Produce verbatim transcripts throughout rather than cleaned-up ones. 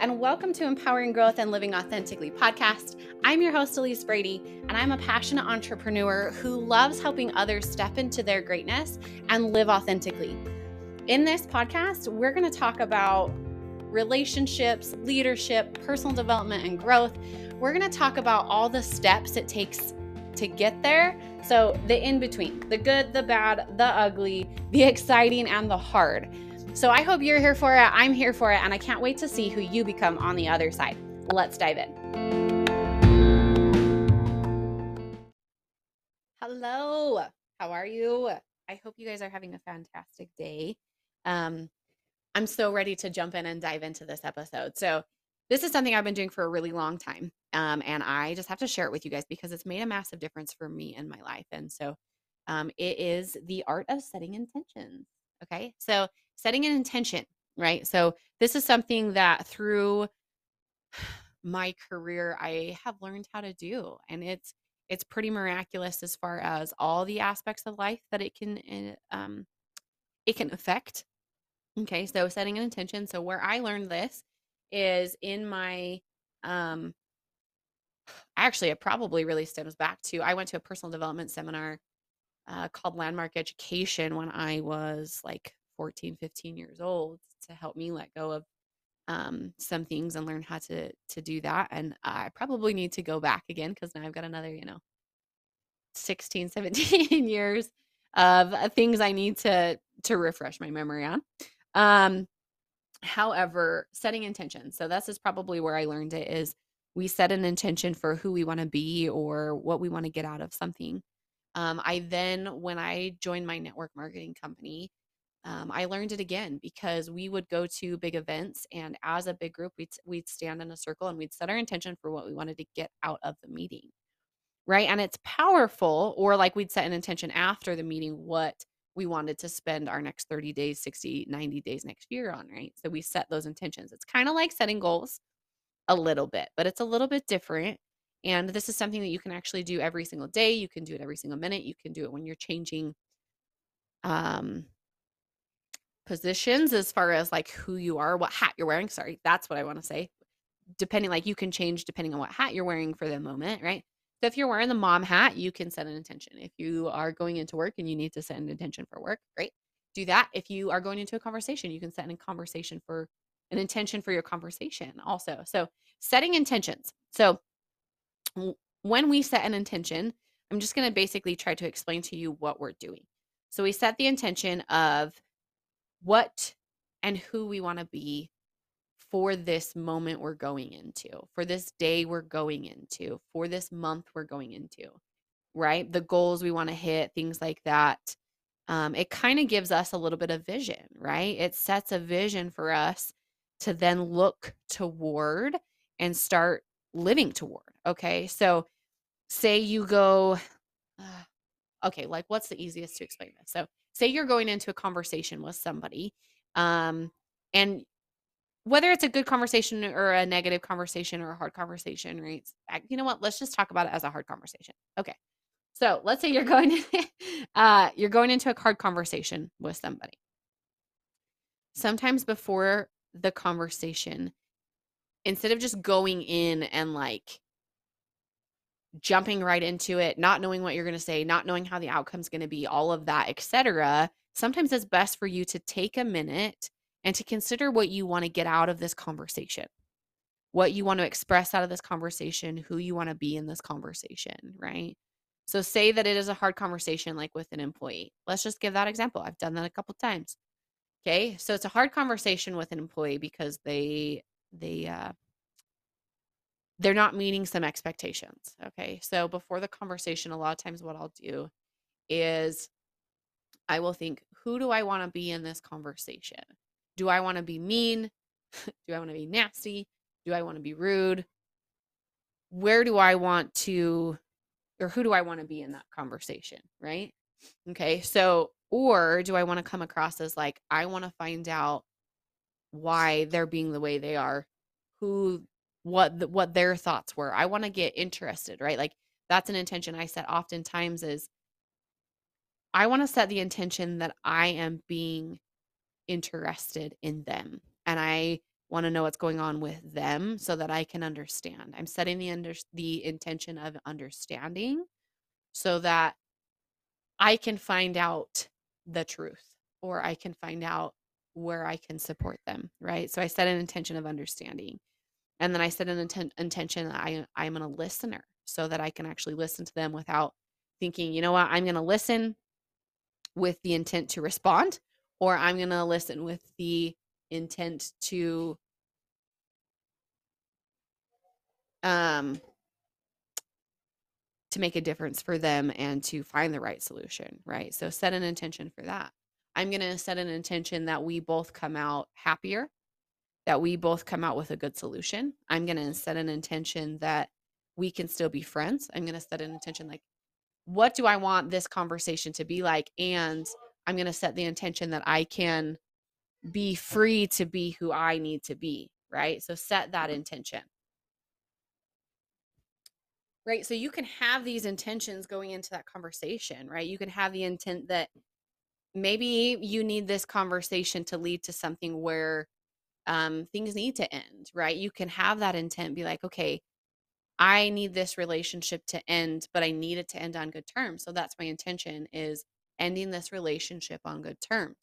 and welcome to Empowering Growth and Living Authentically podcast. I'm your host, Elise Brady, and I'm a passionate entrepreneur who loves helping others step into their greatness and live authentically. In this podcast, we're going to talk about relationships, leadership, personal development, and growth. We're going to talk about all the steps it takes to get there. So the in-between, the good, the bad, the ugly, the exciting, and the hard. So I hope you're here for it, I'm here for it, and I can't wait to see who you become on the other side. Let's dive in. Hello, how are you? I hope you guys are having a fantastic day. Um, I'm so ready to jump in and dive into this episode. So this is something I've been doing for a really long time, um, and I just have to share it with you guys because it's made a massive difference for me in my life. And so um, it is the art of setting intentions, okay? So setting an intention, right? So this is something that through my career, I have learned how to do, and it's it's pretty miraculous as far as all the aspects of life that it can um, it can affect, okay? So setting an intention. So where I learned this is in my, um, actually, it probably really stems back to, I went to a personal development seminar uh, called Landmark Education when I was like fourteen, fifteen years old to help me let go of um, some things and learn how to to do that. And I probably need to go back again because now I've got another, you know, sixteen, seventeen years of things I need to to refresh my memory on. Um, however, setting intentions. So this is probably where I learned it is we set an intention for who we want to be or what we want to get out of something. Um, I then, when I joined my network marketing company, Um, I learned it again because we would go to big events, and as a big group, we'd, we'd stand in a circle and we'd set our intention for what we wanted to get out of the meeting, right? And it's powerful. Or like we'd set an intention after the meeting, what we wanted to spend our next thirty days, sixty, ninety days next year on, right? So we set those intentions. It's kind of like setting goals a little bit, but it's a little bit different. And this is something that you can actually do every single day. You can do it every single minute. You can do it when you're changing um, positions as far as like who you are, what hat you're wearing. Sorry, that's what I want to say. Depending, like you can change depending on what hat you're wearing for the moment, right? So if you're wearing the mom hat, you can set an intention. If you are going into work and you need to set an intention for work, great, do that. If you are going into a conversation, you can set a conversation for an intention for your conversation also. So setting intentions. So when we set an intention, I'm just going to basically try to explain to you what we're doing. So we set the intention of what and who we want to be for this moment we're going into, for this day we're going into, for this month we're going into, right? The goals we want to hit, things like that. Um, it kind of gives us a little bit of vision, right? It sets a vision for us to then look toward and start living toward, okay? So say you go, uh, okay, like what's the easiest to explain this? So say you're going into a conversation with somebody, um, and whether it's a good conversation or a negative conversation or a hard conversation, right? You know what? Let's just talk about it as a hard conversation. Okay. So let's say you're going, uh, you're going into a hard conversation with somebody. Sometimes before the conversation, instead of just going in and like jumping right into it, not knowing what you're going to say, not knowing how the outcome's going to be, all of that, et cetera. Sometimes it's best for you to take a minute and to consider what you want to get out of this conversation, what you want to express out of this conversation, who you want to be in this conversation, right? So say that it is a hard conversation, like with an employee. Let's just give that example. I've done that a couple times. Okay. So it's a hard conversation with an employee because they, they, uh, they're not meeting some expectations, okay? So before the conversation, a lot of times what I'll do is I will think, who do I want to be in this conversation? Do I want to be mean? Do I want to be nasty? Do I want to be rude? Where do I want to, or who do I want to be in that conversation, right? Okay, so, or do I want to come across as like, I want to find out why they're being the way they are, who what the, what their thoughts were. I want to get interested, right? Like that's an intention I set oftentimes is I want to set the intention that I am being interested in them. And I want to know what's going on with them so that I can understand. I'm setting the under, the intention of understanding so that I can find out the truth, or I can find out where I can support them, right? So I set an intention of understanding. And then I set an inten- intention that I, I'm a listener so that I can actually listen to them without thinking, you know what, I'm going to listen with the intent to respond, or I'm going to listen with the intent to um to make a difference for them and to find the right solution, right? So set an intention for that. I'm going to set an intention that we both come out happier, that we both come out with a good solution. I'm going to set an intention that we can still be friends. I'm going to set an intention like, what do I want this conversation to be like? And I'm going to set the intention that I can be free to be who I need to be, right? So set that intention. Right? So you can have these intentions going into that conversation, right? You can have the intent that maybe you need this conversation to lead to something where um, things need to end, right? You can have that intent, be like, okay, I need this relationship to end, but I need it to end on good terms. So that's my intention, is ending this relationship on good terms.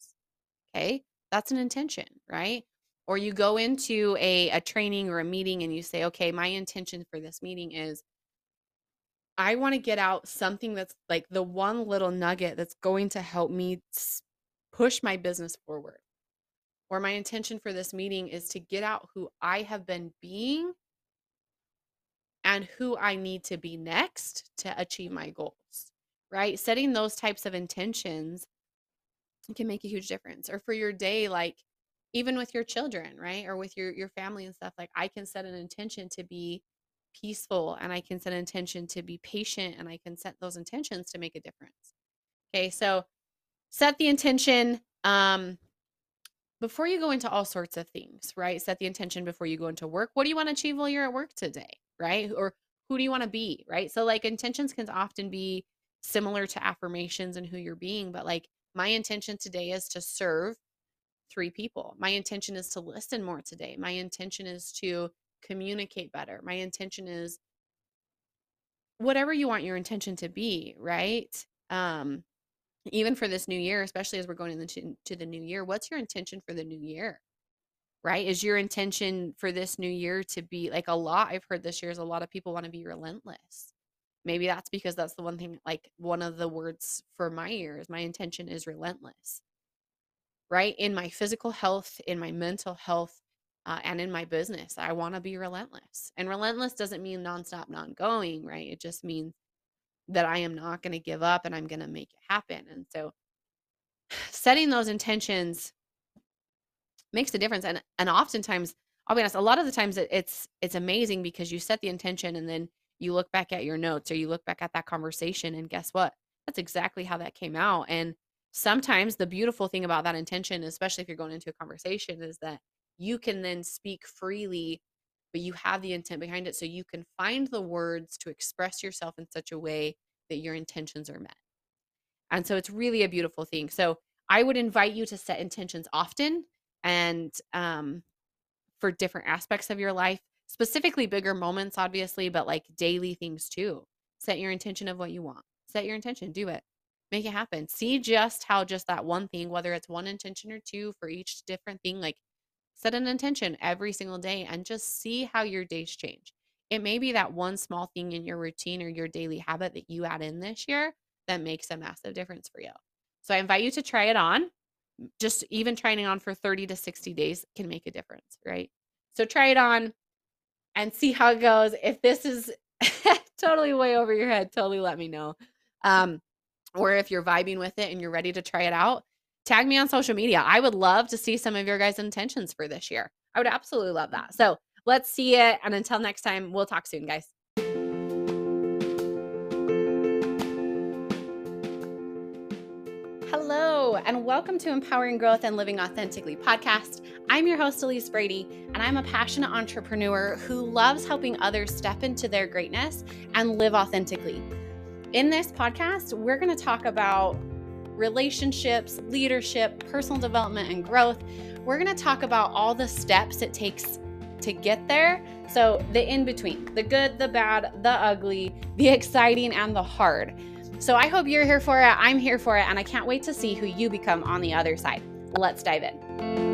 Okay? That's an intention, right? Or you go into a, a training or a meeting and you say, okay, my intention for this meeting is I want to get out something that's like the one little nugget that's going to help me push my business forward. Or my intention for this meeting is to get out who I have been being and who I need to be next to achieve my goals, right? Setting those types of intentions can make a huge difference. Or for your day, like even with your children, right? Or with your, your family and stuff, like I can set an intention to be peaceful, and I can set an intention to be patient, and I can set those intentions to make a difference. Okay, so set the intention um, before you go into all sorts of things, right? Set the intention before you go into work. What do you want to achieve while you're at work today, right? Or who do you want to be, right? So like intentions can often be similar to affirmations and who you're being, but like my intention today is to serve three people. My intention is to listen more today. My intention is to communicate better. My intention is whatever you want your intention to be, right? Um, even for this new year, especially as we're going into to the new year, what's your intention for the new year, right? Is your intention for this new year to be like a lot? I've heard this year is a lot of people want to be relentless. Maybe that's because that's the one thing, like one of the words for my year is my intention is relentless, right? In my physical health, in my mental health, Uh, and in my business, I want to be relentless. And relentless doesn't mean nonstop, non-going, right? It just means that I am not going to give up and I'm going to make it happen. And so setting those intentions makes a difference. And and oftentimes, I'll be honest, a lot of the times it, it's it's amazing because you set the intention and then you look back at your notes or you look back at that conversation and guess what? That's exactly how that came out. And sometimes the beautiful thing about that intention, especially if you're going into a conversation, is that you can then speak freely, but you have the intent behind it. So you can find the words to express yourself in such a way that your intentions are met. And so it's really a beautiful thing. So I would invite you to set intentions often and um, for different aspects of your life, specifically bigger moments, obviously, but like daily things too. Set your intention of what you want. Set your intention, do it, make it happen. See just how just that one thing, whether it's one intention or two for each different thing, like set an intention every single day and just see how your days change. It may be that one small thing in your routine or your daily habit that you add in this year that makes a massive difference for you. So I invite you to try it on. Just even trying it on for thirty to sixty days can make a difference, right? So try it on and see how it goes. If this is totally way over your head, totally let me know. Um, or if you're vibing with it and you're ready to try it out, tag me on social media. I would love to see some of your guys' intentions for this year. I would absolutely love that. So let's see it. And until next time, we'll talk soon, guys. Hello, and welcome to Empowering Growth and Living Authentically podcast. I'm your host, Elise Brady, and I'm a passionate entrepreneur who loves helping others step into their greatness and live authentically. In this podcast, we're going to talk about relationships, leadership, personal development, and growth. We're gonna talk about all the steps it takes to get there. So the in-between, the good, the bad, the ugly, the exciting, and the hard. So I hope you're here for it, I'm here for it, and I can't wait to see who you become on the other side. Let's dive in.